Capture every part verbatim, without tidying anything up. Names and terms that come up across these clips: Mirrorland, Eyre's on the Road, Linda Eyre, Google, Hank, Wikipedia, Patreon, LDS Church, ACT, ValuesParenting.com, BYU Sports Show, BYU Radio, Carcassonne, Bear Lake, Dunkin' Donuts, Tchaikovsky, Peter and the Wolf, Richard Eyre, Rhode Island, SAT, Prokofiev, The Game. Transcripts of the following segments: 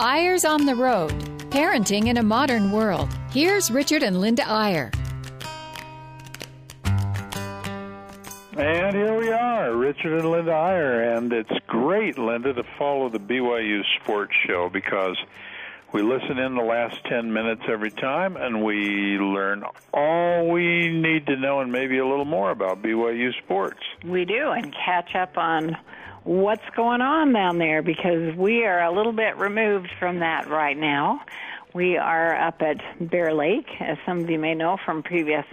Eyre's on the Road, Parenting in a Modern World. Here's Richard and Linda Eyre. And here we are, Richard and Linda Eyre, and it's great, Linda, to follow the B Y U Sports Show because we listen in the last ten minutes every time, and we learn all we need to know and maybe a little more about B Y U sports. We do, and catch up on what's going on down there because we are a little bit removed from that right now. We are up at Bear Lake, as some of you may know from previous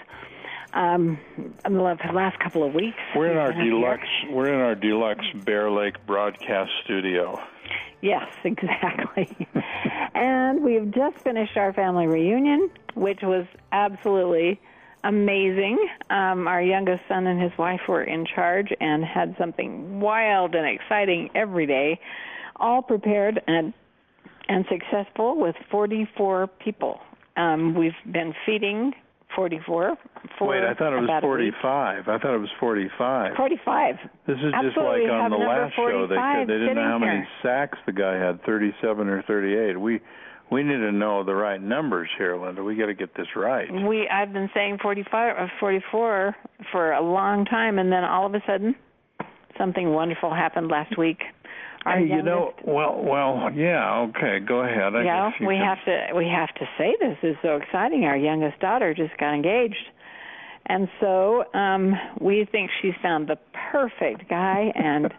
um, the last couple of weeks. We're in our deluxe. Here. We're in our deluxe Bear Lake broadcast studio. Yes, exactly. And we've just finished our family reunion, which was absolutely amazing. Um, our youngest son and his wife were in charge and had something wild and exciting every day, all prepared and and successful with forty-four people. Um, we've been feeding forty-four. For Wait, I thought it was forty-five. I thought it was forty-five. forty-five. This is absolutely just like on the last show. They could, they didn't know how many sacks the guy had, thirty-seven or thirty-eight. We we need to know the right numbers here, Linda. We got to get this right. We I've been saying forty-five or forty-four for a long time, and then all of a sudden, something wonderful happened last week. Our hey, you know, well, well, yeah, okay, go ahead. I yeah, we can. have to we have to say this is so exciting. Our youngest daughter just got engaged, and so um, we think she's found the perfect guy, and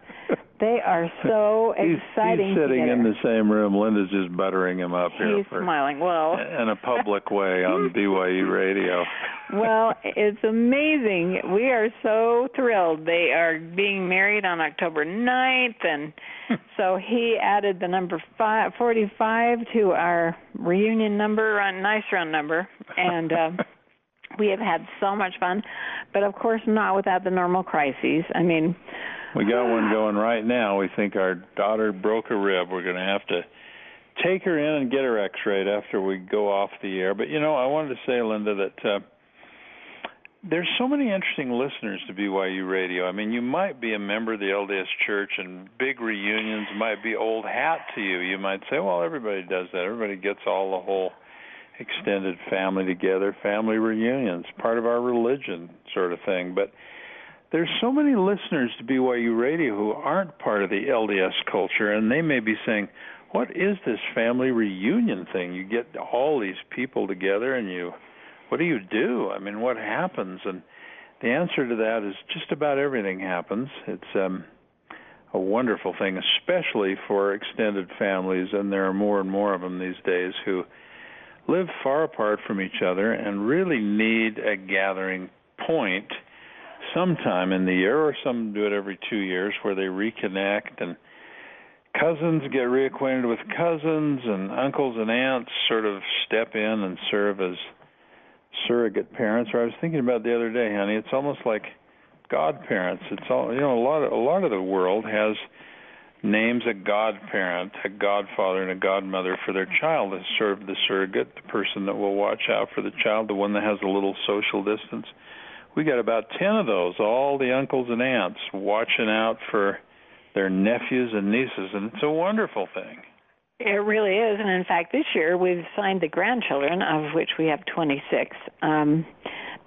they are so exciting. He's, he's sitting together in the same room. Linda's just buttering him up he's here. He's smiling. Well, in a public way on B Y U Radio. Well, it's amazing. We are so thrilled. They are being married on October ninth, and so he added the number five, forty-five to our reunion number, a nice round number, and uh, we have had so much fun, but of course not without the normal crises. I mean, we got one going right now. We think our daughter broke a rib. We're going to have to take her in and get her x-rayed after we go off the air. But, you know, I wanted to say, Linda, that uh, there's so many interesting listeners to B Y U Radio. I mean, you might be a member of the L D S Church, and big reunions might be old hat to you. You might say, well, everybody does that. Everybody gets all the whole extended family together, family reunions, part of our religion sort of thing. But there's so many listeners to B Y U Radio who aren't part of the L D S culture, and they may be saying, what is this family reunion thing? You get all these people together, and you, what do you do? I mean, what happens? And the answer to that is just about everything happens. It's um, a wonderful thing, especially for extended families, and there are more and more of them these days who live far apart from each other and really need a gathering point sometime in the year, or some do it every two years, where they reconnect and cousins get reacquainted with cousins, and uncles and aunts sort of step in and serve as surrogate parents. Or I was thinking about the other day, honey, it's almost like godparents. It's all, you know, a lot of, a lot of the world has names a godparent, a godfather, and a godmother for their child that serve the surrogate, the person that will watch out for the child, the one that has a little social distance. We got about ten of those, all the uncles and aunts watching out for their nephews and nieces, and it's a wonderful thing. It really is, and in fact, this year we've assigned the grandchildren, of which we have twenty-six. Um,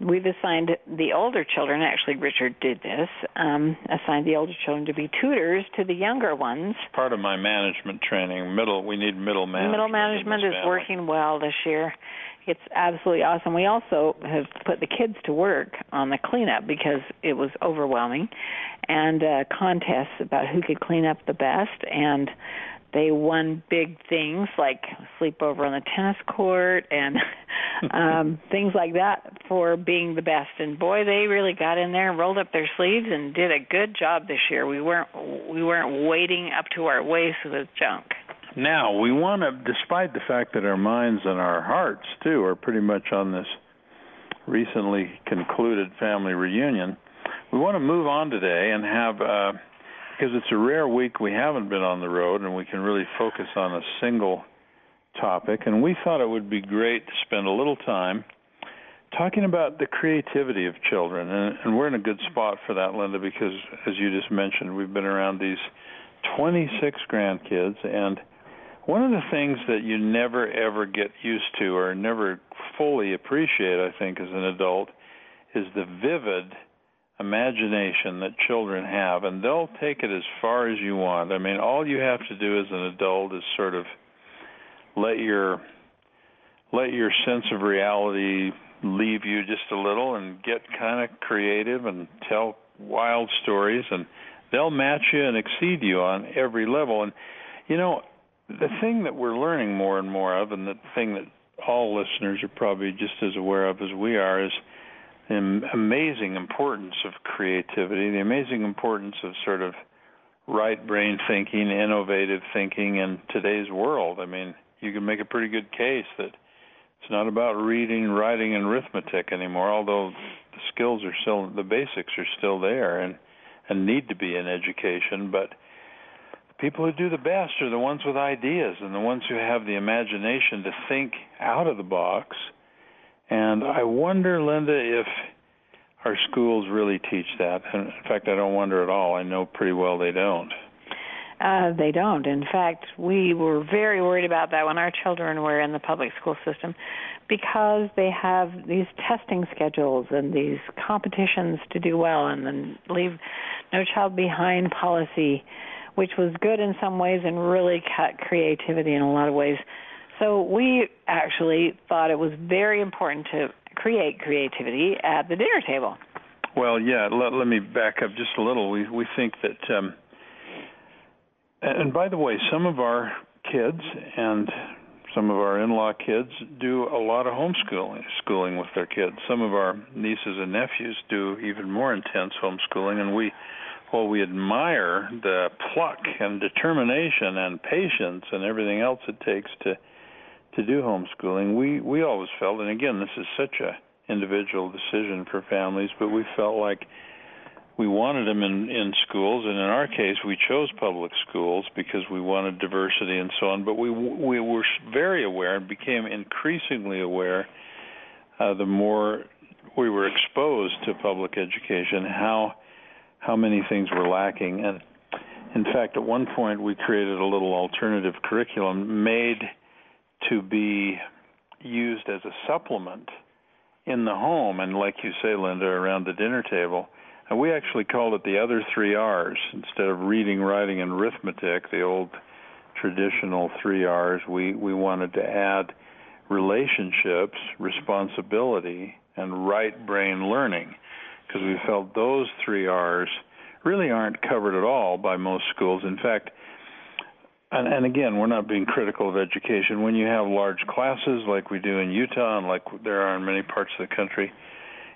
we've assigned the older children, actually Richard did this, um, assigned the older children to be tutors to the younger ones. Part of my management training, middle, we need middle management. Middle management is working well this year. It's absolutely awesome. We also have put the kids to work on the cleanup because it was overwhelming, and uh, contests about who could clean up the best, and they won big things like sleepover on the tennis court and um, things like that for being the best. And boy, they really got in there and rolled up their sleeves and did a good job this year. We weren't we weren't wading up to our waist with junk. Now, we want to, despite the fact that our minds and our hearts, too, are pretty much on this recently concluded family reunion, we want to move on today and have, uh, because it's a rare week we haven't been on the road and we can really focus on a single topic, and we thought it would be great to spend a little time talking about the creativity of children, and, and we're in a good spot for that, Linda, because, as you just mentioned, we've been around these twenty-six grandkids, and One of the things that you never, ever get used to or never fully appreciate, I think, as an adult, is the vivid imagination that children have, and they'll take it as far as you want. I mean, all you have to do as an adult is sort of let your let your sense of reality leave you just a little and get kind of creative and tell wild stories, and they'll match you and exceed you on every level. And, you know, the thing that we're learning more and more of, and the thing that all listeners are probably just as aware of as we are, is the amazing importance of creativity, the amazing importance of sort of right brain thinking, innovative thinking in today's world. I mean, you can make a pretty good case that it's not about reading, writing, and arithmetic anymore, although the skills are still, the basics are still there and, and need to be in education. But the people who do the best are the ones with ideas and the ones who have the imagination to think out of the box. And I wonder, Linda, if our schools really teach that. And in fact, I don't wonder at all. I know pretty well they don't. Uh, they don't. In fact, we were very worried about that when our children were in the public school system, because they have these testing schedules and these competitions to do well and then leave no child behind policy, which was good in some ways and really cut creativity in a lot of ways. So we actually thought it was very important to create creativity at the dinner table. Well, yeah, let, let me back up just a little. We we think that... Um And by the way, some of our kids and some of our in-law kids do a lot of homeschooling schooling with their kids. Some of our nieces and nephews do even more intense homeschooling, and we, well, we admire the pluck and determination and patience and everything else it takes to to do homeschooling. We we always felt, and again, this is such a individual decision for families, but we felt like we wanted them in, in schools, and in our case, we chose public schools because we wanted diversity and so on. But we we were very aware and became increasingly aware uh, the more we were exposed to public education, how how many things were lacking. And in fact, at one point, we created a little alternative curriculum made to be used as a supplement in the home, and like you say, Linda, around the dinner table. And we actually called it the other three R's. Instead of reading, writing, and arithmetic, the old traditional three R's, we, we wanted to add relationships, responsibility, and right brain learning, because we felt those three R's really aren't covered at all by most schools. In fact, and, and again, we're not being critical of education. When you have large classes like we do in Utah and like there are in many parts of the country,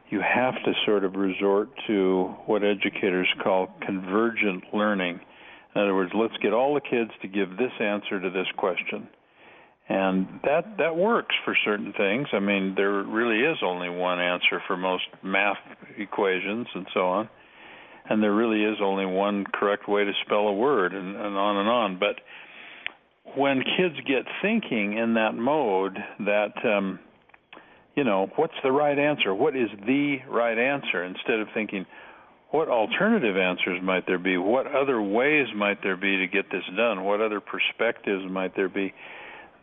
you have to sort of resort to what educators call convergent learning. In other words, let's get all the kids to give this answer to this question. And that, that works for certain things. I mean, there really is only one answer for most math equations and so on. And there really is only one correct way to spell a word and, and on and on. But when kids get thinking in that mode, that... Um, you know, what's the right answer? What is the right answer? Instead of thinking, what alternative answers might there be? What other ways might there be to get this done? What other perspectives might there be?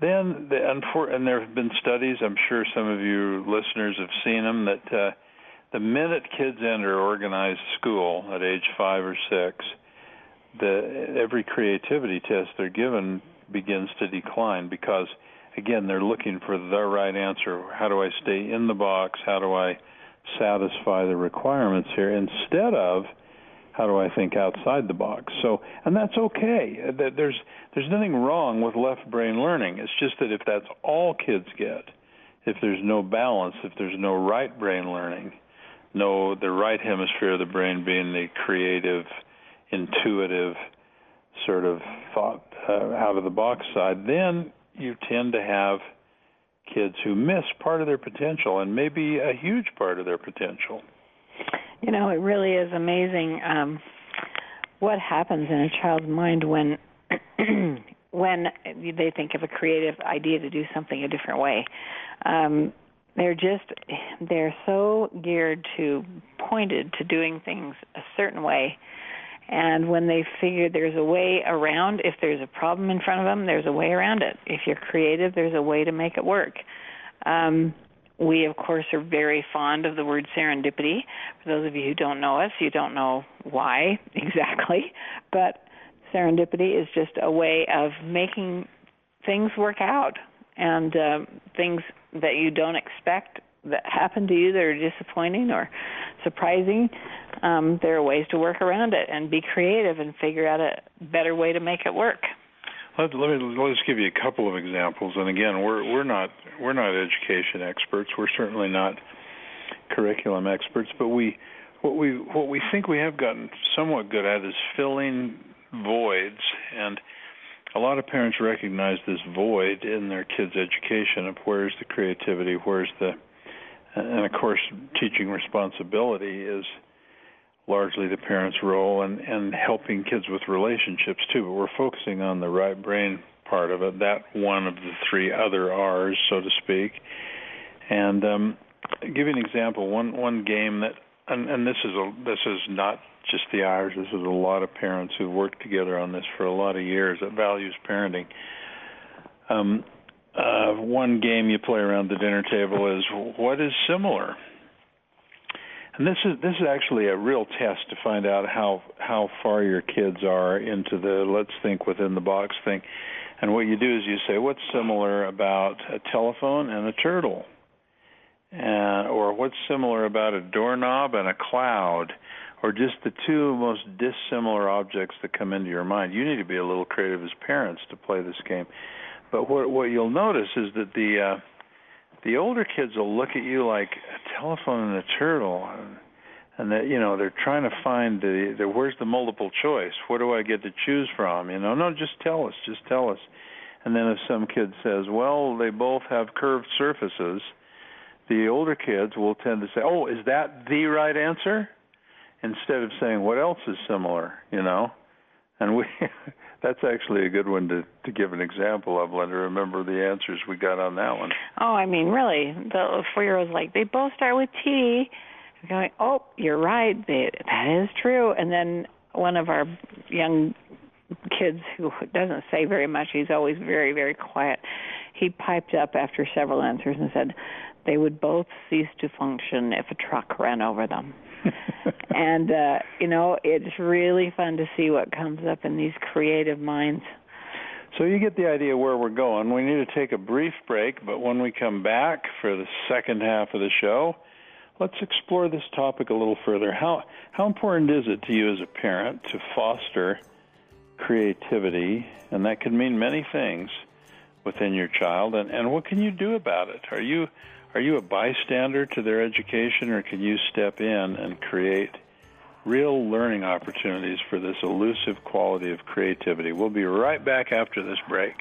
Then, the, and there have been studies, I'm sure some of you listeners have seen them, that uh, the minute kids enter organized school at age five or six, the, every creativity test they're given begins to decline because, again, they're looking for the right answer. How do I stay in the box? How do I satisfy the requirements here? Instead of, how do I think outside the box? So, and that's okay. There's there's nothing wrong with left brain learning. It's just that if that's all kids get, if there's no balance, if there's no right brain learning, no the right hemisphere of the brain being the creative, intuitive, sort of thought uh, out of the box side, then you tend to have kids who miss part of their potential, and maybe a huge part of their potential. You know, it really is amazing um, what happens in a child's mind when when they think of a creative idea to do something a different way. Um, they're just, they're so geared to, pointed to doing things a certain way, And when they figure there's a way around, if there's a problem in front of them, there's a way around it. If you're creative, there's a way to make it work. Um, we, of course, are very fond of the word serendipity. For those of you who don't know us, you don't know why exactly, but serendipity is just a way of making things work out, and uh, things that you don't expect that happen to you that are disappointing or surprising, um, there are ways to work around it and be creative and figure out a better way to make it work. Let, let me let's give you a couple of examples. And again, we're we're not we're not education experts. We're certainly not curriculum experts. But we what we what we think we have gotten somewhat good at is filling voids, and a lot of parents recognize this void in their kids' education of where's the creativity, where's the, and of course, teaching responsibility is largely the parent's role, and, and helping kids with relationships too, but we're focusing on the right brain part of it, that one of the three other R's, so to speak. And um, give you an example, one one game that, and, and this is a, this is not just the Irish. This is a lot of parents who've worked together on this for a lot of years at Values Parenting. Um, uh, one game you play around the dinner table is, what is similar? And this is this is actually a real test to find out how, how far your kids are into the let's think within the box thing. And what you do is you say, what's similar about a telephone and a turtle? Uh, or what's similar about a doorknob and a cloud? Or just the two most dissimilar objects that come into your mind. You need to be a little creative as parents to play this game. But what what you'll notice is that the uh, the older kids will look at you like a telephone and a turtle, and, and that you know they're trying to find the, the where's the multiple choice? What do I get to choose from? You know, no, just tell us, just tell us. And then if some kid says, well, they both have curved surfaces, the older kids will tend to say, oh, is that the right answer? Instead of saying, what else is similar, you know? And we that's actually a good one to, to give an example of, Linda. Remember the answers we got on that one. Oh, I mean, really, the four-year-old's like, they both start with T. I'm going, oh, you're right, they, that is true. And then one of our young kids who doesn't say very much, he's always very, very quiet, he piped up after several answers and said, they would both cease to function if a truck ran over them. And, uh, you know, it's really fun to see what comes up in these creative minds. So you get the idea where we're going. We need to take a brief break, but when we come back for the second half of the show, let's explore this topic a little further. How, how important is it to you as a parent to foster creativity? And that can mean many things within your child. And, and what can you do about it? Are you... Are you a bystander to their education, or can you step in and create real learning opportunities for this elusive quality of creativity? We'll be right back after this break.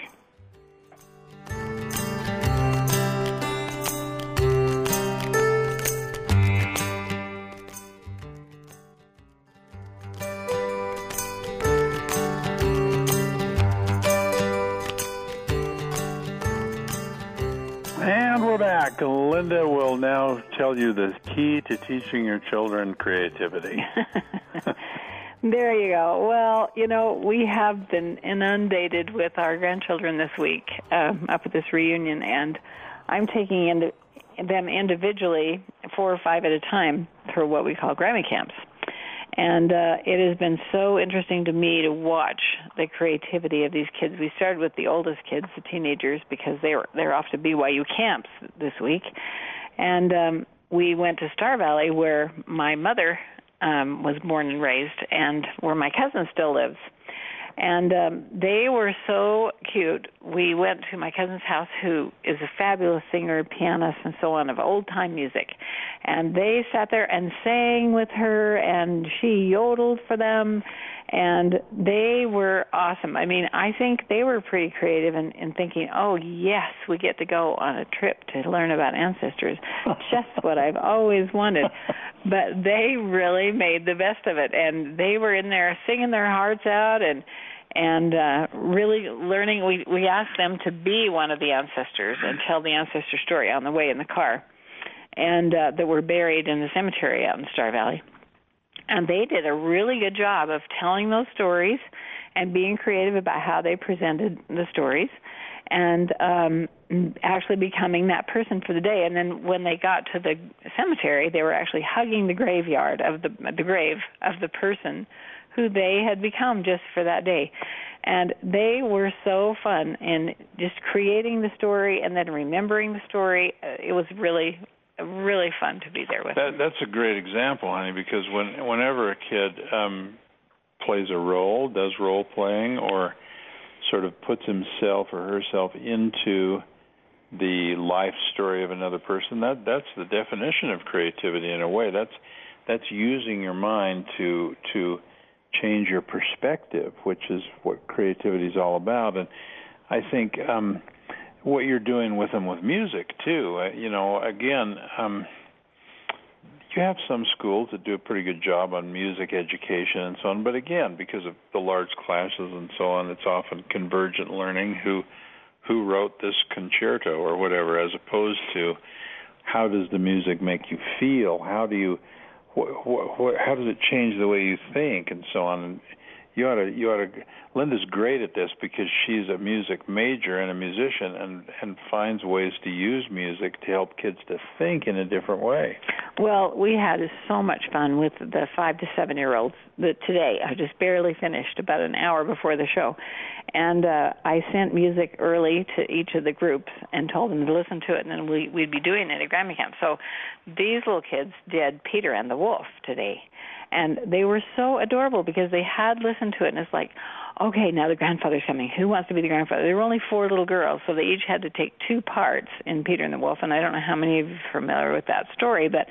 Linda will now tell you the key to teaching your children creativity. There you go. Well, you know, we have been inundated with our grandchildren this week uh, up at this reunion, and I'm taking ind- them individually, four or five at a time, for what we call Grammy camps. And uh, it has been so interesting to me to watch the creativity of these kids. We started with the oldest kids, the teenagers, because they were they're off to B Y U camps this week. And um, we went to Star Valley, where my mother um, was born and raised, and where my cousin still lives. And um, they were so cute. We went to my cousin's house, who is a fabulous singer, pianist, and so on, of old-time music. And they sat there and sang with her, and she yodeled for them. And they were awesome. I mean, I think they were pretty creative in, in thinking, oh, yes, we get to go on a trip to learn about ancestors. Just what I've always wanted. But they really made the best of it. And they were in there singing their hearts out and and uh, really learning. We, we asked them to be one of the ancestors and tell the ancestor story on the way in the car, and uh, that were buried in the cemetery out in Star Valley. And they did a really good job of telling those stories and being creative about how they presented the stories and um, actually becoming that person for the day. And then when they got to the cemetery, they were actually hugging the graveyard of the, the grave of the person who they had become just for that day. And they were so fun in just creating the story and then remembering the story. It was really, really fun to be there with that, them. That's a great example, honey, because when, whenever a kid um, plays a role, does role playing, or sort of puts himself or herself into the life story of another person, that that's the definition of creativity in a way. That's that's using your mind to to change your perspective, which is what creativity is all about. And I think um, what you're doing with them with music, too, uh, you know, again, um, you have some schools that do a pretty good job on music education and so on, but again, because of the large classes and so on, it's often convergent learning, who who wrote this concerto or whatever, as opposed to how does the music make you feel, how do you What, what, what, how does it change the way you think and so on? And you ought to, you ought to. Linda's great at this because she's a music major and a musician, and, and finds ways to use music to help kids to think in a different way. Well, we had so much fun with the five to seven year olds that today I just barely finished about an hour before the show, and uh, I sent music early to each of the groups and told them to listen to it, and then we, we'd be doing it at Grammy Camp. So these little kids did Peter and the Wolf today, and they were so adorable because they had listened to it, and it's like, okay, now the grandfather's coming. Who wants to be the grandfather? There were only four little girls, so they each had to take two parts in Peter and the Wolf, and I don't know how many of you are familiar with that story, but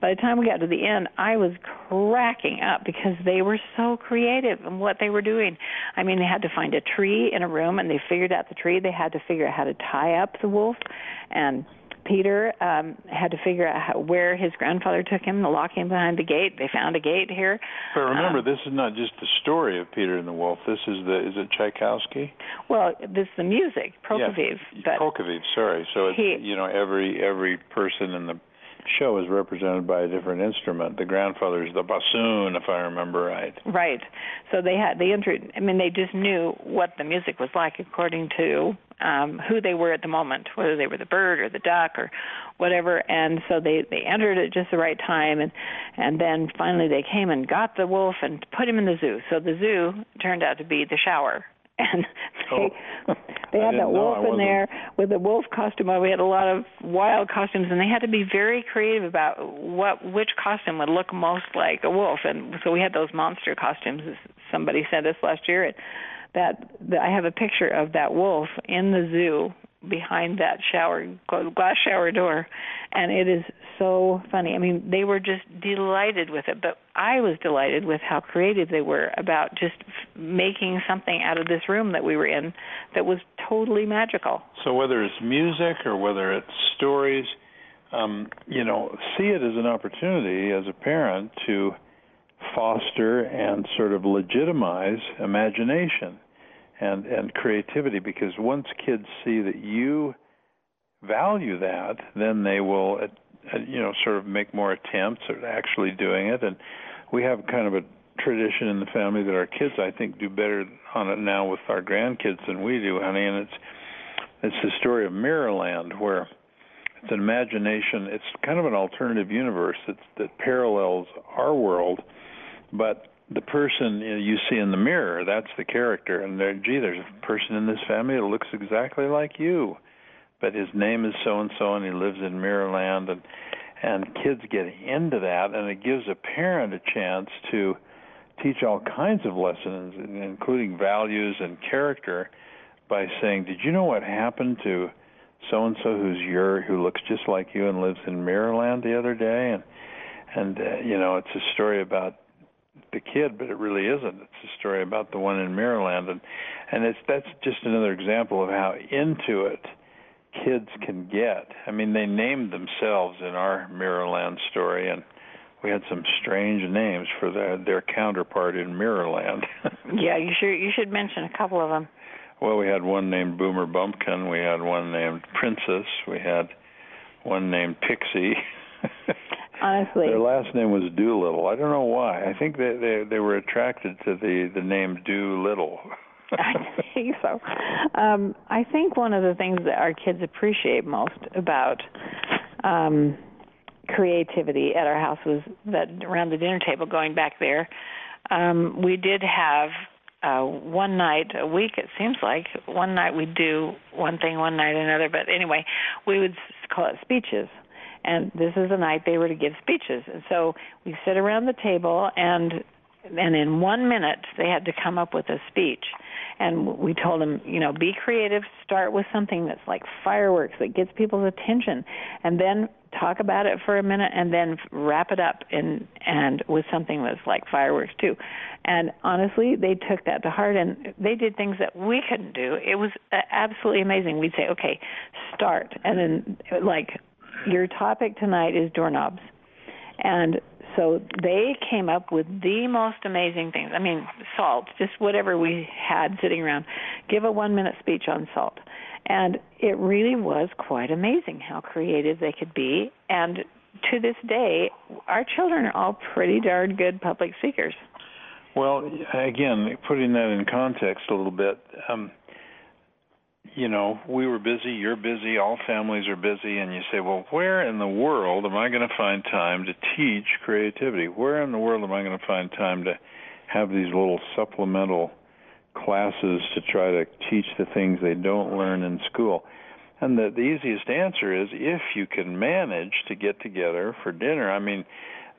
by the time we got to the end, I was cracking up because they were so creative in what they were doing. I mean, they had to find a tree in a room, and they figured out the tree. They had to figure out how to tie up the wolf, and Peter um, had to figure out how, where his grandfather took him to lock him behind the gate. They found a gate here. But remember, um, this is not just the story of Peter and the Wolf. This is the, is it Tchaikovsky? Well, this is the music, Prokofiev. Yeah, Prokofiev, sorry. So, it's, he, you know, every every person in the show is represented by a different instrument. The grandfather's the bassoon, if I remember right. Right. So they had the intro. I mean, they just knew what the music was like according to um, who they were at the moment, whether they were the bird or the duck or whatever. And so they, they entered at just the right time, and and then finally they came and got the wolf and put him in the zoo. So the zoo turned out to be the shower. And they, oh, they had that wolf in there with a wolf costume. We had a lot of wild costumes, and they had to be very creative about what which costume would look most like a wolf. And so we had those monster costumes somebody sent us last year. And that, that I have a picture of that wolf in the zoo behind that shower glass shower door, and it is so funny. I mean, they were just delighted with it, but I was delighted with how creative they were about just f- making something out of this room that we were in that was totally magical. So whether it's music or whether it's stories, um, you know, see it as an opportunity as a parent to foster and sort of legitimize imagination and, and creativity, because once kids see that you value that, then they will at you know, sort of make more attempts at actually doing it. And we have kind of a tradition in the family that our kids, I think, do better on it now with our grandkids than we do, honey. And it's it's the story of Mirrorland, where it's an imagination. It's kind of an alternative universe that that parallels our world, but the person you see in the mirror, that's the character. And there, gee, there's a person in this family that looks exactly like you, but his name is so-and-so, and he lives in Mirrorland, and and kids get into that, and it gives a parent a chance to teach all kinds of lessons, including values and character, by saying, did you know what happened to so-and-so who's your, who looks just like you and lives in Mirrorland the other day? And, and uh, you know, it's a story about the kid, but it really isn't. It's a story about the one in Mirrorland, and, and it's that's just another example of how into it kids can get. I mean, they named themselves in our Mirrorland story, and we had some strange names for their, their counterpart in Mirrorland. Yeah, you should, you should mention a couple of them. Well, we had one named Boomer Bumpkin, we had one named Princess, we had one named Pixie. honestly. Their last name was Doolittle. I don't know why. I think they they, they were attracted to the, the name Doolittle. I think so. Um, I think one of the things that our kids appreciate most about um, creativity at our house was that around the dinner table, going back there, um, we did have uh, one night a week, it seems like. One night we'd do one thing, one night another. But anyway, we would call it speeches. And this is the night they were to give speeches. And so we sit around the table, and and in one minute they had to come up with a speech. And we told them, you know, be creative, start with something that's like fireworks that gets people's attention, and then talk about it for a minute, and then wrap it up in, and with something that's like fireworks too. And honestly, they took that to heart, and they did things that we couldn't do. It was absolutely amazing. We'd say, okay, start, and then like, your topic tonight is doorknobs. And so they came up with the most amazing things. I mean, salt, just whatever we had sitting around. Give a one-minute speech on salt. And it really was quite amazing how creative they could be. And to this day, our children are all pretty darn good public speakers. Well, again, putting that in context a little bit, um, you know, we were busy, you're busy, all families are busy, and you say, well, where in the world am I going to find time to teach creativity? Where in the world am I going to find time to have these little supplemental classes to try to teach the things they don't learn in school? And the, the easiest answer is if you can manage to get together for dinner. I mean,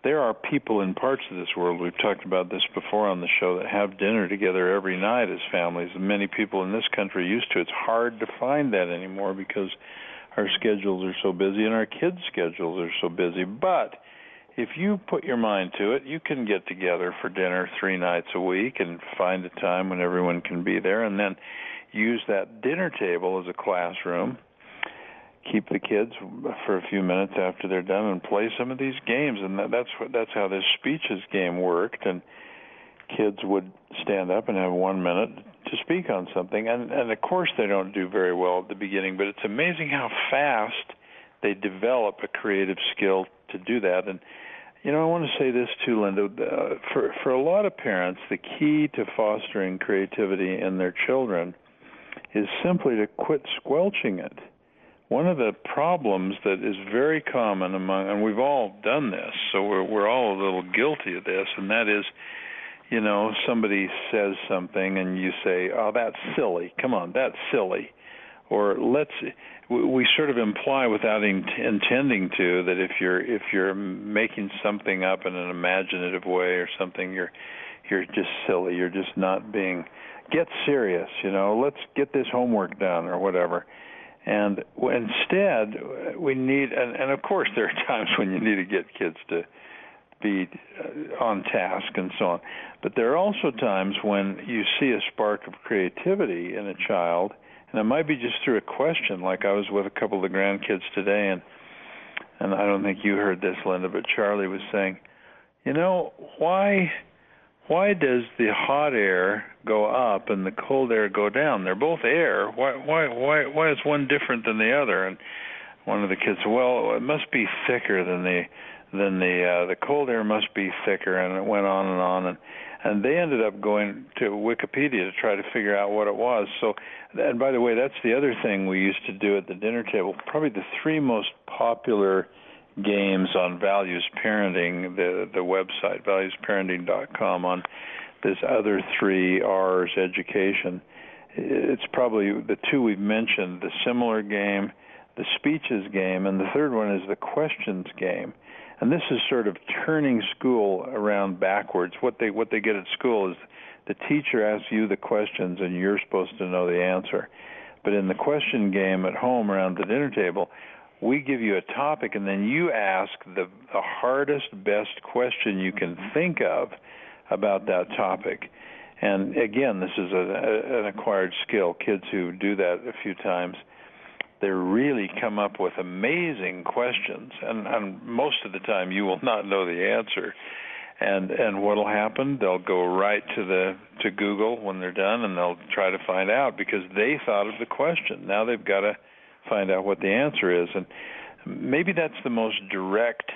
there are people in parts of this world, we've talked about this before on the show, that have dinner together every night as families. And many people in this country are used to it. It's hard to find that anymore because our schedules are so busy and our kids' schedules are so busy. But if you put your mind to it, you can get together for dinner three nights a week and find a time when everyone can be there, and then use that dinner table as a classroom. Keep the kids for a few minutes after they're done and play some of these games. And that's what, that's how this speeches game worked. And kids would stand up and have one minute to speak on something. And, and of course, they don't do very well at the beginning, but it's amazing how fast they develop a creative skill to do that. And, you know, I want to say this too, Linda. Uh, for, for a lot of parents, the key to fostering creativity in their children is simply to quit squelching it. One of the problems that is very common among, and we've all done this, so we're, we're all a little guilty of this, and that is, you know, somebody says something and you say, oh, that's silly, come on, that's silly. Or let's, we, we sort of imply without in, intending to that if you're if you're making something up in an imaginative way or something, you're you're just silly, you're just not being, get serious, you know, let's get this homework done or whatever. And instead, we need, and, and of course there are times when you need to get kids to be on task and so on. But there are also times when you see a spark of creativity in a child, and it might be just through a question. Like I was with a couple of the grandkids today, and and I don't think you heard this, Linda, but Charlie was saying, you know, why why does the hot air go up and the cold air go down? They're both air. Why why why why is one different than the other? And one of the kids said, well, it must be thicker than the than the uh, the cold air must be thicker, and it went on and on, and and they ended up going to Wikipedia to try to figure out what it was. So, and by the way, that's the other thing we used to do at the dinner table. Probably the three most popular games on Values Parenting, the the website, values parenting dot com, on this other three R's education. It's probably the two we've mentioned, the similar game, the speeches game, and the third one is the questions game. And this is sort of turning school around backwards. What they what they get at school is the teacher asks you the questions and you're supposed to know the answer. But in the question game at home around the dinner table, we give you a topic, and then you ask the, the hardest, best question you can think of about that topic. And again, this is a, an acquired skill. Kids who do that a few times, they really come up with amazing questions, and, and most of the time you will not know the answer. And and what will happen, they'll go right to the to Google when they're done, and they'll try to find out because they thought of the question. Now they've got to find out what the answer is. And maybe that's the most direct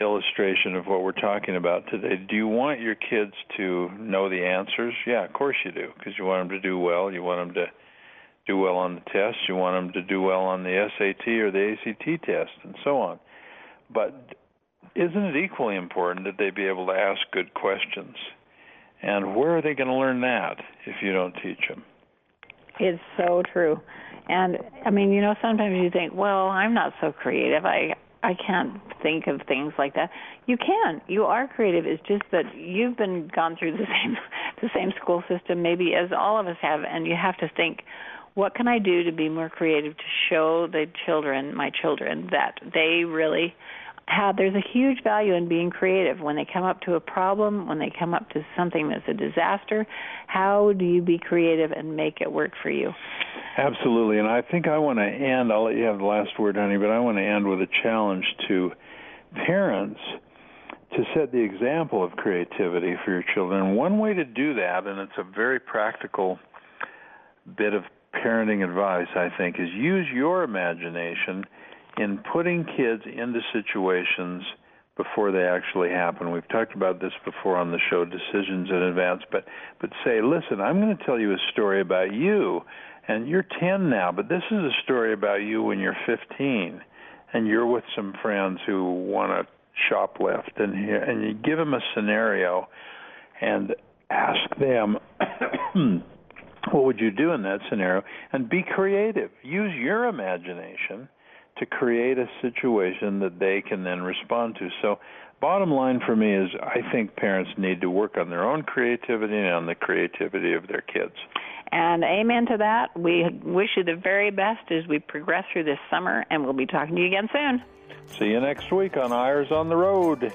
illustration of what we're talking about today. Do you want your kids to know the answers? Yeah, of course you do, because you want them to do well. You want them to do well on the tests. You want them to do well on the S A T or the A C T test and so on. But isn't it equally important that they be able to ask good questions? And where are they going to learn that if you don't teach them? It's so true. And, I mean, you know, sometimes you think, well, I'm not so creative. I I can't think of things like that. You can. You are creative. It's just that you've been gone through the same the same school system maybe as all of us have, and you have to think, what can I do to be more creative to show the children, my children, that they really have, there's a huge value in being creative. When they come up to a problem, when they come up to something that's a disaster, how do you be creative and make it work for you? Absolutely, and I think I want to end, I'll let you have the last word, honey, but I want to end with a challenge to parents to set the example of creativity for your children. One way to do that, and it's a very practical bit of parenting advice, I think, is use your imagination in putting kids into situations before they actually happen. We've talked about this before on the show, Decisions in Advance, but, but say, listen, I'm going to tell you a story about you. And you're ten now, but this is a story about you when you're fifteen, and you're with some friends who want to shoplift, and and you give them a scenario and ask them, what would you do in that scenario? And be creative. Use your imagination to create a situation that they can then respond to. So bottom line for me is I think parents need to work on their own creativity and on the creativity of their kids. And amen to that. We wish you the very best as we progress through this summer, and we'll be talking to you again soon. See you next week on Eyre's on the Road.